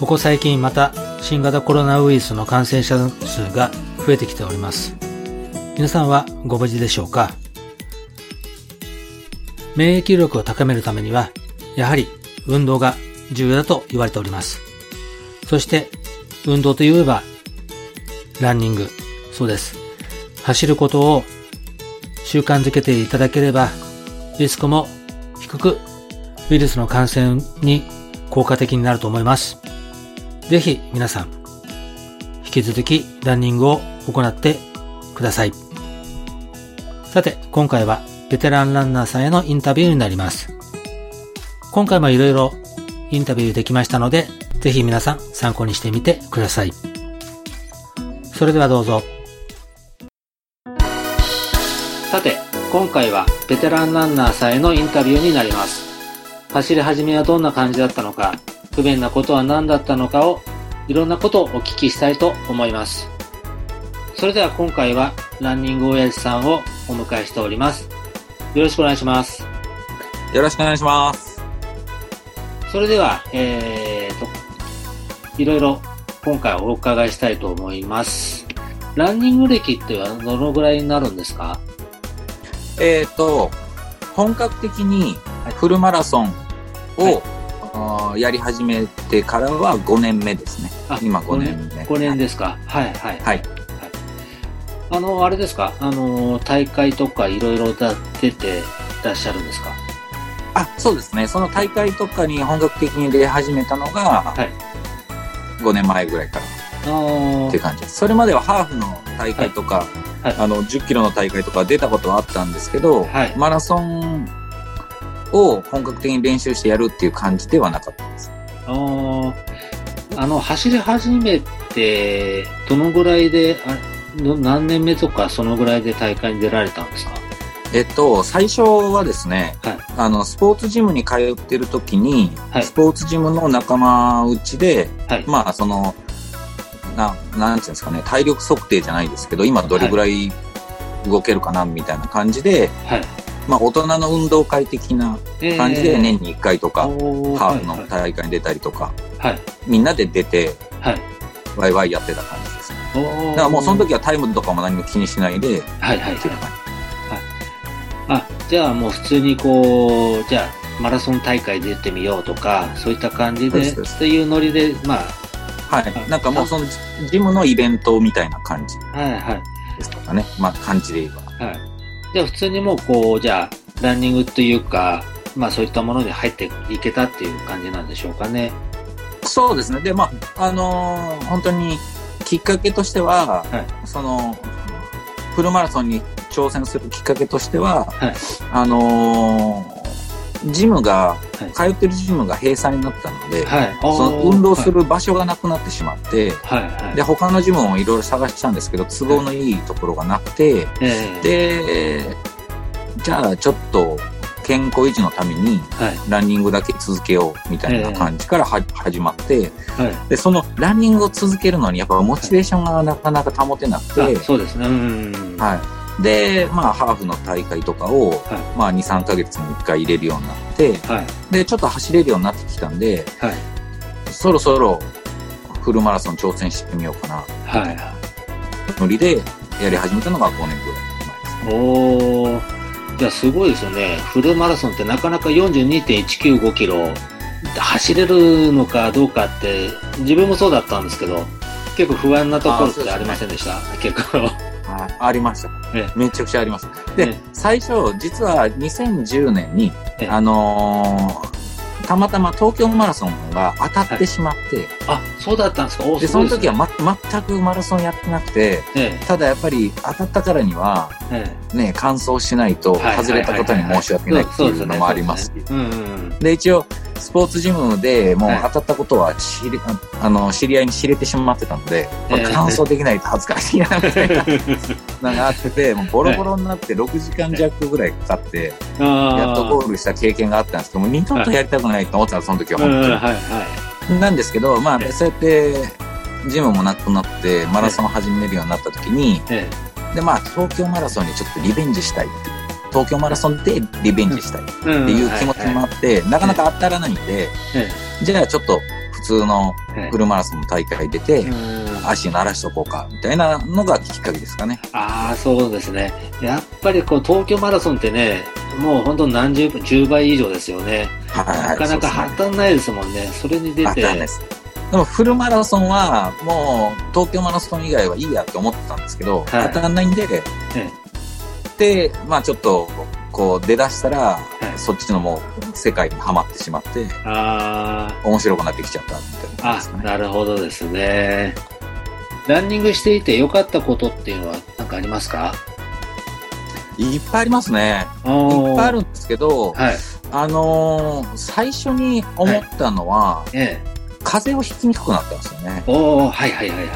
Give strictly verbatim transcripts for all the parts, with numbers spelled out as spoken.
ここ最近また新型コロナウイルスの感染者数が増えてきております。皆さんはご無事でしょうか？免疫力を高めるためにはやはり運動が重要だと言われております。そして運動といえばランニング、そうです。走ることを習慣づけていただければリスクも低くウイルスの感染に効果的になると思います。ぜひ皆さん引き続きランニングを行ってください。さて、今回はベテランランナーさんへのインタビューになります。今回もいろいろインタビューできましたので、ぜひ皆さん参考にしてみてください。それではどうぞ。さて、今回はベテランランナーさんへのインタビューになります。走り始めはどんな感じだったのか、不便なことは何だったのかをいろんなことをお聞きしたいと思います。それでは今回はランニング親父さんをお迎えしております。よろしくお願いします。よろしくお願いします。それでは、えー、といろいろ今回お伺いしたいと思います。ランニング歴ってはどのぐらいになるんですか？えーと、本格的にフルマラソンを、はい、やり始めてからはごねんめですね。今ごねんめ。ごねんですか。はいはいはい。あの、あれですか、あの、大会とかいろいろ出てらっしゃるんですか？あ、そうですね。その大会とかに本格的に出始めたのが、はい、ごねんまえぐらいからって感じです。それまではハーフの大会とか、はいはい、あのじゅっキロの大会とか出たことはあったんですけど、はい、マラソンを本格的に練習してやるっていう感じではなかったです。ああの走り始めてどのぐらいで、あの何年目とかそのぐらいで大会に出られたんですか？えっと、最初はですね、はい、あのスポーツジムに通ってる時に、はい、スポーツジムの仲間内で、はい、まあそのななんていうんですかね、体力測定じゃないですけど、今どれぐらい動けるかなみたいな感じで、はい、まあ、大人の運動会的な感じで年にいっかいとか、えー、ハーフの大会に出たりとか、はいはい、みんなで出て、はい、ワイワイやってた感じですね。だからもうその時はタイムとかも何も気にしないで、はいはいはいはい、あ、じゃあもう普通にこう、じゃあマラソン大会出てみようとかそういった感じでっていうノリで、まあ、はい、なんかもうそのジムのイベントみたいな感じですとかね、はいはい、まあ感じで言えば、はい、じゃあ普通にもうこう、じゃあランニングというか、まあそういったものに入っていけたっていう感じなんでしょうかね。そうですね。で、まああのー、本当にきっかけとしては、はい、そのフルマラソンに挑戦するきっかけとしては、はい、あのージムが、はい、通ってるジムが閉鎖になったので、はい、その運動する場所がなくなってしまって、はいはい、で他のジムもいろいろ探したんですけど、都合のいいところがなくて、はい、で、じゃあちょっと健康維持のためにランニングだけ続けようみたいな感じからは、はい、始まって、はい、でそのランニングを続けるのにやっぱモチベーションがなかなか保てなくて、はい、そうですね、うん、はい、で、まあ、ハーフの大会とかを、はい、まあ、に、さんかげつにいっかい入れるようになって、はい、で、ちょっと走れるようになってきたんで、はい、そろそろフルマラソン挑戦してみようかな、はい、ノリでやり始めたのがごねんぐらい前ですね。おー、じゃあすごいですよね。フルマラソンってなかなか よんじゅうにてんいちきゅうごキロ走れるのかどうかって、自分もそうだったんですけど、結構不安なところってありませんでした？結構ありました。めちゃくちゃありました。で、最初、実はにせんじゅうねんに、あのー、たまたま東京マラソンが当たってしまって、はい、あ、そうだったんですか。で、その時は、ま、全くマラソンやってなくて、ただやっぱり当たったからには、ね、完走しないと外れたことに申し訳ないっていうのもありますし、で、一応、スポーツジムでもう当たったことは知り、はい、あの知り合いに知れてしまってたので、えー、感想できないと恥ずかしいなみたいなのがあってもうボロボロになってろくじかん弱ぐらいかかって、はい、やっとゴールした経験があったんですけどもう二度とやりたくないと思ってたその時は本当に、はいはい、なんですけど、まあ、そうやってジムもなくなってマラソンを始めるようになった時に、はい、で、まあ、東京マラソンにちょっとリベンジしたいっていう東京マラソンでリベンジしたいっていう気持ちもあってなかなか当たらないんでじゃあちょっと普通のフルマラソンの大会出て足鳴らしとこうかみたいなのがきっかけですかね。ああそうですね。やっぱりこう東京マラソンってねもう本当に何十分じゅうばい以上ですよね、はいはい、なかなか当たらないですもんね。それに出てでもフルマラソンはもう東京マラソン以外はいいやと思ってたんですけど、はい、当たらないんで、ええでまあ、ちょっとこう出だしたら、はい、そっちのもう世界にはまってしまってあ面白くなってきちゃったみたいなですかね。あ、なるほどですね。ランニングしていて良かったことっていうのは何かありますか？いっぱいありますね。いっぱいあるんですけど、はい、あのー、最初に思ったのは、はいええ、風邪をひきにくくなったんですよね。おー、はいはいはいはいは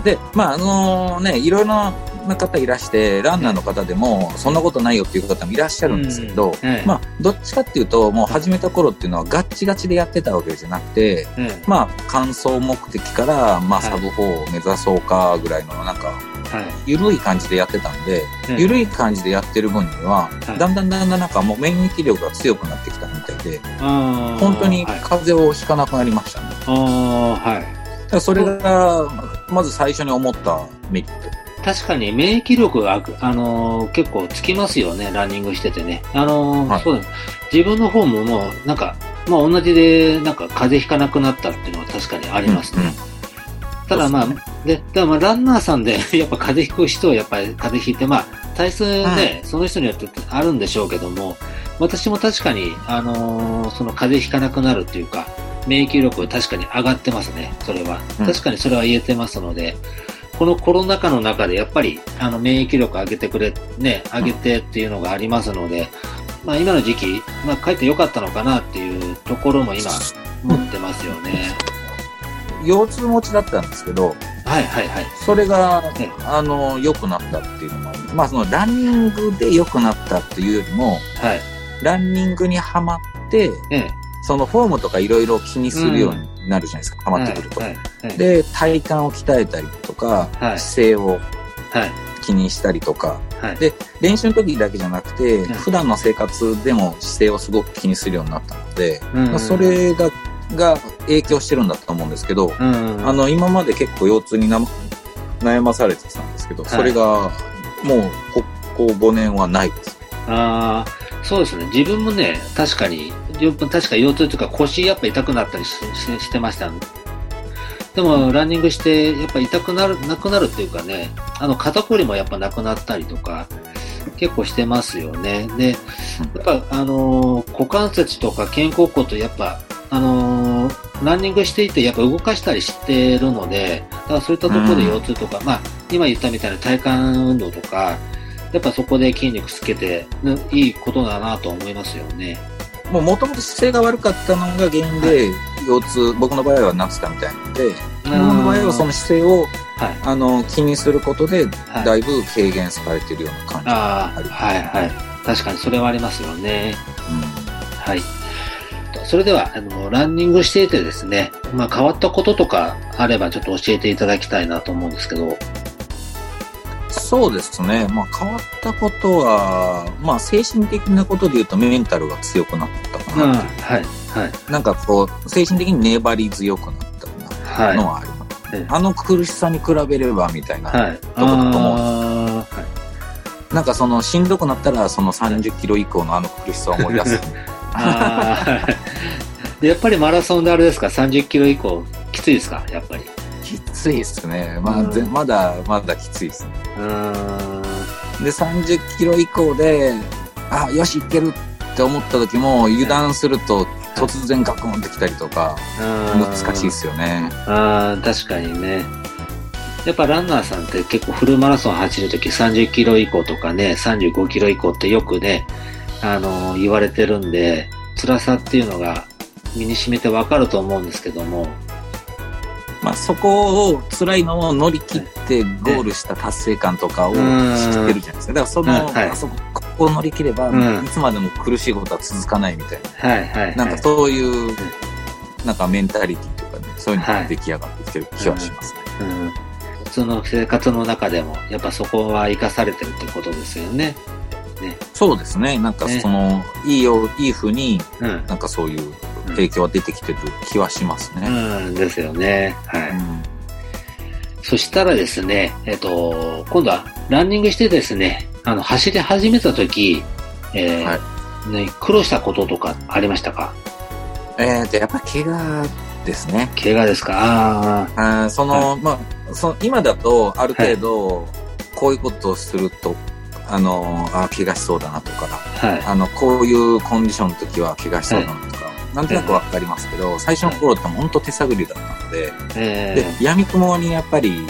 い。で、まああのー、ね、いろいろなな方いらしてランナーの方でもそんなことないよっていう方もいらっしゃるんですけど、うんうん、まあどっちかっていうともう始めた頃っていうのはガッチガチでやってたわけじゃなくて、うん、まあ完走目的からまあサブよんを目指そうかぐらいのなんか緩い感じでやってたんで、うん、緩い感じでやってる分にはだんだんだんだんなんかもう免疫力が強くなってきたみたいで、うん、本当に風邪をひかなくなりましたね。あ、はい、だからそれがまず最初に思ったメリット。確かに免疫力が、あのー、結構つきますよね、ランニングしててね。あのーはい、そうだね。自分の方ももう、なんか、まあ同じで、なんか風邪ひかなくなったっていうのは確かにありますね。うんうん、ただまあ、で、でだまあランナーさんで、やっぱ風邪ひく人はやっぱり風邪ひいて、まあ体質ね、はい、その人によってあるんでしょうけども、私も確かに、あのー、その風邪ひかなくなるっていうか、免疫力確かに上がってますね、それは。確かにそれは言えてますので、うんこのコロナ禍の中でやっぱりあの免疫力上げてくれ、ね、上げてっていうのがありますので、うん、まあ今の時期、まあ帰ってよかったのかなっていうところも今持ってますよね。うん、腰痛持ちだったんですけど、はいはいはい。それが、ね、あの、良くなったっていうのもあります。まあそのランニングで良くなったっていうよりも、はい。ランニングにはまって、ね、そのフォームとかいろいろ気にするようになるじゃないですか、うん、はまってくると、はいはいはい、で体幹を鍛えたりとか、はい、姿勢を気にしたりとか、はい、で練習の時だけじゃなくて、はい、普段の生活でも姿勢をすごく気にするようになったので、うんうん、それが、が影響してるんだと思うんですけど、うんうん、あの今まで結構腰痛にな悩まされてたんですけど、はい、それがもうここごねんはないです。ああ、そうですね。自分もね、確かに、確か腰痛というか腰やっぱ痛くなったり し, し, してました、ね。でも、ランニングして、やっぱ痛くなる、なくなるっていうかね、あの、肩こりもやっぱなくなったりとか、結構してますよね。で、やっぱ、あのー、股関節とか肩甲骨、やっぱ、あのー、ランニングしていて、やっぱ動かしたりしてるので、だからそういったところで腰痛とか、うん、まあ、今言ったみたいな体幹運動とか、やっぱそこで筋肉つけていいことだなと思いますよね。もう元々姿勢が悪かったのが原因で、はい、腰痛僕の場合はなってたみたいなので、僕の場合はその姿勢を、はい、あの気にすることでだいぶ軽減されているような感じがあります。はい、あ、はいはい、確かにそれはありますよね。うん、はい。それではあのランニングしていてですね、まあ変わったこととかあればちょっと教えていただきたいなと思うんですけど。そうですね、まあ、変わったことは、まあ、精神的なことでいうとメンタルが強くなったかなって、うんはいはい、なんかこう精神的に粘り強くなったかなってのはあります、はい、あの苦しさに比べればみたいなとこだと思うんです、はい、なんかそのしんどくなったらそのさんじゅっキロ以降のあの苦しさを思い出すあやっぱりマラソンであれですか、さんじゅっキロ以降きついですか？やっぱりきついですね、まあうん、まだまだきついですね。うーんでさんじゅっキロ以降であよしいけるって思った時も油断すると突然ガクンってきたりとか、うん、難しいですよね。あ確かにね、やっぱランナーさんって結構フルマラソン走る時さんじゅっキロ以降とかねさんじゅうごキロ以降ってよくね、あのー、言われてるんで辛さっていうのが身に染みて分かると思うんですけども、まあ、そこを辛いのを乗り切ってゴールした達成感とかを知ってるじゃないですか。だからその、はい、あそこ、ここを乗り切れば、うん、いつまでも苦しいことは続かないみたいな、はいはいはい、なんかそういうなんかメンタリティとかね、そういうのが出来上がってきてる気はしますね、はい、うんうん、普通の生活の中でもやっぱそこは生かされてるってことですよね。ね、そうですね。なんかその、ね、いいよいい風に、うん、なんかそういう影響は出てきてる気はしますね。うんですよね。はい。うん、そしたらですね、えっと今度はランニングしてですね、あの走り始めた時、えーはいね、苦労したこととかありましたか？えーとやっぱ怪我ですね。怪我ですか？ああ、その、はい、まあその今だとある程度、はい、こういうことをすると。あのあ怪我しそうだなとか、はい、あのこういうコンディションの時は怪我しそうだなとか、はい、なんとなくわかりますけど、はい、最初の頃って本当手探りだったので、えー、で闇雲にやっぱり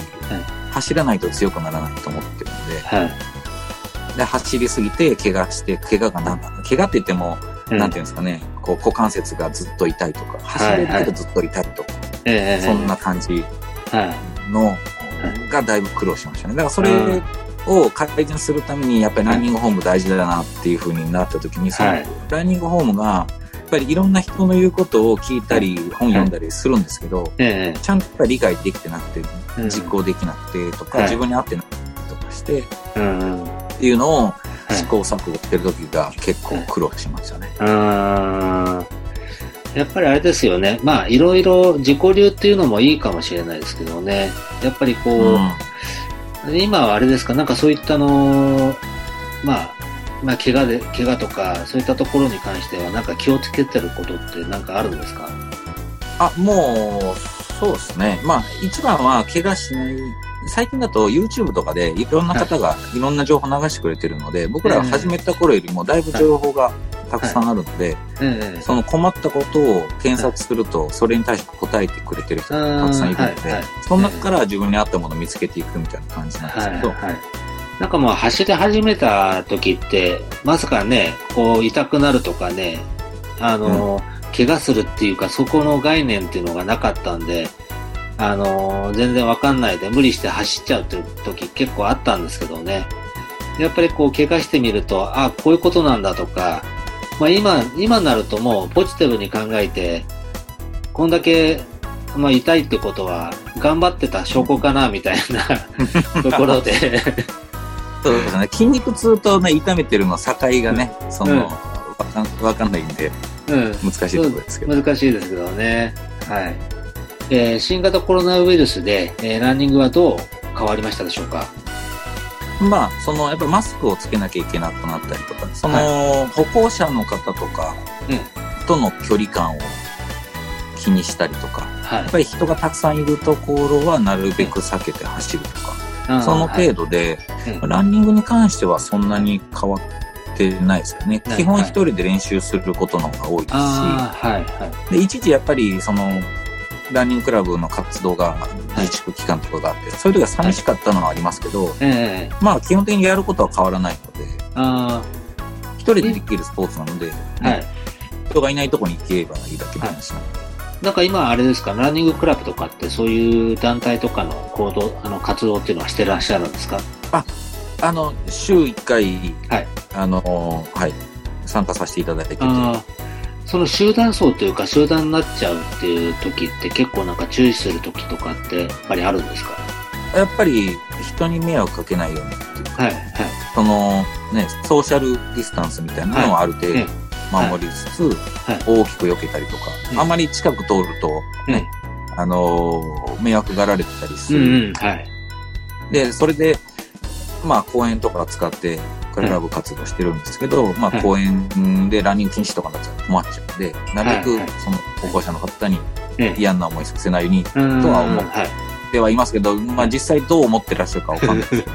走らないと強くならないと思ってるので、はい、で走りすぎて怪我して怪我がなんか怪我って言っても、うん、なんていうんですかね、こう股関節がずっと痛いとか走れるけどずっと痛いとか、はいはい、そんな感じの、はい、がだいぶ苦労しましたね。だからそれ、うんを改善するためにやっぱりランニングホーム大事だなっていう風になった時に、はい、ランニングホームがやっぱりいろんな人の言うことを聞いたり本読んだりするんですけど、はい、ちゃんと理解できてなくて実行できなくてとか、はい、自分に合ってなくてとかして、はい、っていうのを試行錯誤してる時が結構苦労しましたね、はいはい、やっぱりあれですよね。まあいろいろ自己流っていうのもいいかもしれないですけどね、やっぱりこう、うん、今はあれですか、なんかそういったの、まあ、まあ、怪我で、怪我とか、そういったところに関しては、なんか気をつけてることってなんかあるんですか？あ、もう、そうですね。まあ、一番は怪我しない、最近だと YouTube とかでいろんな方がいろんな情報流してくれてるので、はい、僕らが始めた頃よりもだいぶ情報がたくさんあるので、はいはいはい、その困ったことを検索すると、それに対して答えてくれてる人がたくさんいるので、はいはい、その中から自分に合ったものを見つけていくみたいな感じなんですけど、はいはい、なんかもう走り始めた時ってまさかね、こう痛くなるとかね、あの、うん、怪我するっていうか、そこの概念っていうのがなかったんで、あのー、全然わかんないで無理して走っちゃうという時結構あったんですけどね。やっぱりこう怪我してみると、あ、こういうことなんだとか、まあ今、今になるともうポジティブに考えて、こんだけ、まあ痛いってことは頑張ってた証拠かなみたいなところで。そうですね。筋肉痛とね、痛めてるの境がね、うん、その、わかん、わかんないんで、うん、難しいところですけど。難しいですけどね。はい。えー、新型コロナウイルスで、えー、ランニングはどう変わりましたでしょうか？まあ、そのやっぱりマスクをつけなきゃいけなくなったりとか、その、はい、歩行者の方とかとの距離感を気にしたりとか、はい、やっぱり人がたくさんいるところはなるべく避けて走るとか、はい、その程度で、はい、ランニングに関してはそんなに変わってないですよね。基本一人で練習することの方が多いですし、はいはい、で一時やっぱりそのランニングクラブの活動が自粛期間とかがあって、はい、そういう時は寂しかったのはありますけど、えー、まあ基本的にやることは変わらないので、あ、一人でできるスポーツなので、ね、はい、人がいないところに行けばいいだけの話なので、はい、なんか今あれですか、ランニングクラブとかってそういう団体とかの行動、あの活動っていうのはしてらっしゃるんですか？あ、あの週いっかい、はい、あの、はい、参加させていただいて、その集団走というか集団になっちゃうっていう時って結構なんか注意する時とかってやっぱりあるんですか？やっぱり人に迷惑かけないようにっていうか、はいはい、そのね、ソーシャルディスタンスみたいなのをある程度守りつつ、はいはいはい、大きく避けたりとか、はい、あまり近く通ると、ね、はい、あのー、迷惑がられてたりする、うんうん、はい、でそれでまあ公園とか使ってクラブ活動してるんですけど、はい、まあ公園でランニング禁止とかになっちゃうと困っちゃうので、はい、なるべくその歩行者の方に嫌な思いさせないようにとは思ってはいますけど、まあ実際どう思ってらっしゃるかわかんないですけど、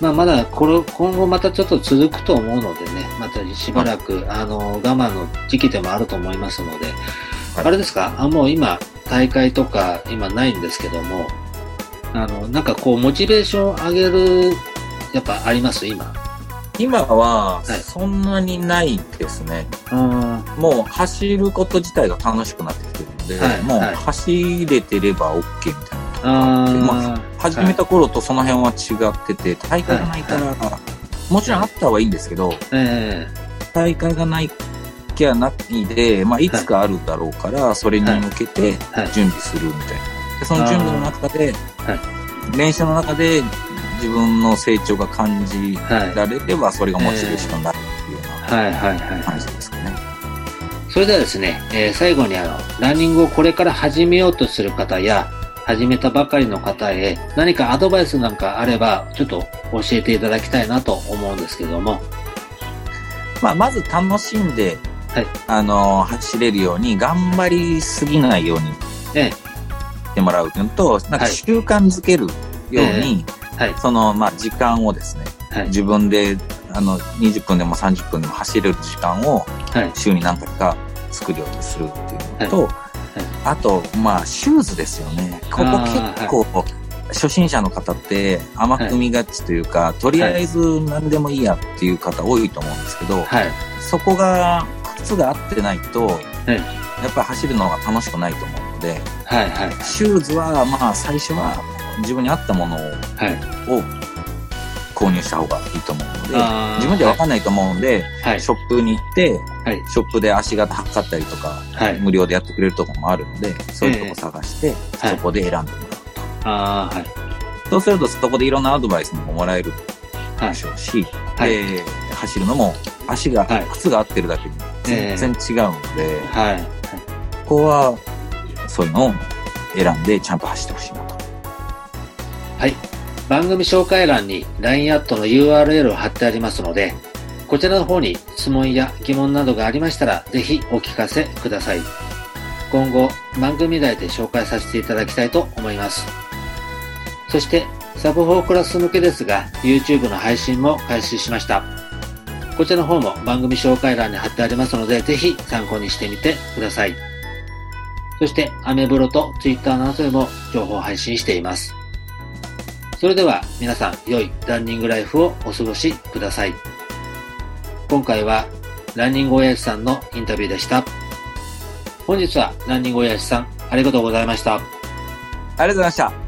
まあまだこれ今後またちょっと続くと思うのでね、またしばらく、はい、あの我慢の時期でもあると思いますので、はい、あれですか、あ、もう今大会とか今ないんですけども、あのなんかこうモチベーションを上げるやっぱあります今？今はそんなにないですね、はい、もう走ること自体が楽しくなってきてるので、はい、もう走れてれば OK みたいなとか、まあ、始めた頃とその辺は違ってて、大会がないから、はい、もちろんあったはいいんですけど、はい、大会がないきゃないで、まあ、いつかあるだろうから、それに向けて準備するみたいな。で、その準備の中で、練習の中で自分の成長が感じられれば、それがモチベーションになるっていうような感じですかね。はいはいはいはい、それではですね、えー、最後にあのランニングをこれから始めようとする方や、始めたばかりの方へ何かアドバイスなんかあれば、ちょっと教えていただきたいなと思うんですけども。まあ、まず楽しんで、はい、あの走れるように頑張りすぎないようにしてもらうのと、なんか習慣づけるように、はい、その、まあ、時間をですね、はい、自分であのにじゅっぷんでもさんじゅっぷんでも走れる時間を週に何回か作るようにするっていうのと、はいはい、あと、まあ、シューズですよね。ここ結構、はい、初心者の方って甘く見がちというか、はい、とりあえず何でもいいやっていう方多いと思うんですけど、はい、そこが靴が合ってないと、はい、やっぱり走るのが楽しくないと思うので、はいはい、シューズはまあ最初は自分に合ったものを、はい、購入した方がいいと思うので、自分では分かんないと思うんで、はい、ショップに行って、はい、ショップで足型測ったりとか、はい、無料でやってくれるところもあるので、そういうとこ探して、はい、そこで選んでもらうと、あ、はい、そうするとそこでいろんなアドバイスももらえるでしょうし、はい、えー、走るのも足が、はい、靴が合ってるだけに全然違うので、えーはい、ここはそういうのを選んでちゃんと走ってほしいなと。はい、番組紹介欄に ライン アットの ユーアールエル を貼ってありますので、こちらの方に質問や疑問などがありましたら、ぜひお聞かせください。今後番組内で紹介させていただきたいと思います。そしてサブよんクラス向けですが、 YouTube の配信も開始しました。こちらの方も番組紹介欄に貼ってありますので、ぜひ参考にしてみてください。そしてアメブロと Twitter などでも情報配信しています。それでは皆さん、良いランニングライフをお過ごしください。今回はランニングおやじさんのインタビューでした。本日はランニングおやじさん、ありがとうございました。ありがとうございました。